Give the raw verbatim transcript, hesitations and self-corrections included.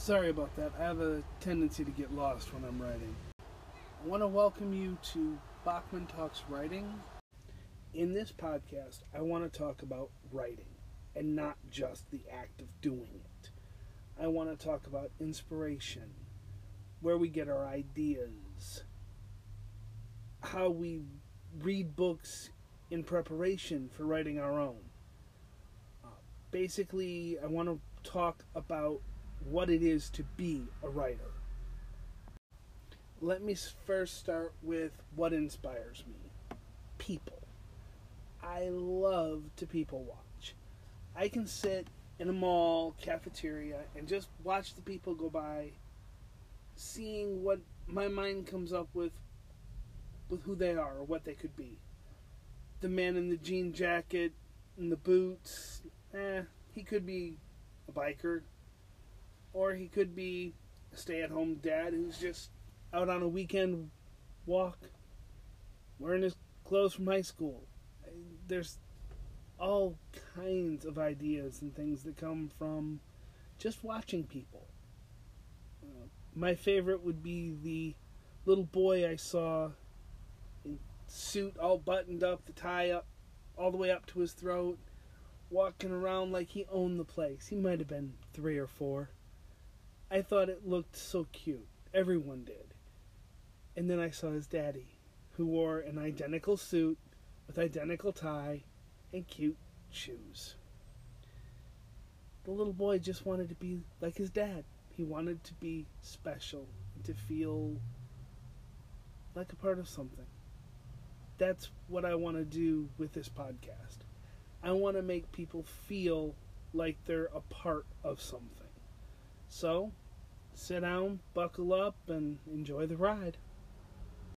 Sorry about that, I have a tendency to get lost when I'm writing. I want to welcome you to Bachman Talks Writing. In this podcast, I want to talk about writing, and not just the act of doing it. I want to talk about inspiration, where we get our ideas, how we read books in preparation for writing our own. Uh, basically, I want to talk about what it is to be a writer. Let me first start with what inspires me. People. I love to people watch. I can sit in a mall, cafeteria, and just watch the people go by, seeing what my mind comes up with, with who they are or what they could be. The man in the jean jacket and the boots, eh, he could be a biker, or he could be a stay-at-home dad who's just out on a weekend walk, wearing his clothes from high school. There's all kinds of ideas and things that come from just watching people. Uh, my favorite would be the little boy I saw in suit all buttoned up, the tie up, all the way up to his throat, walking around like he owned the place. He might have been three or four. I thought it looked so cute. Everyone did. And then I saw his daddy, who wore an identical suit with identical tie and cute shoes. The little boy just wanted to be like his dad. He wanted to be special, to feel like a part of something. That's what I want to do with this podcast. I want to make people feel like they're a part of something. So, sit down, buckle up, and enjoy the ride.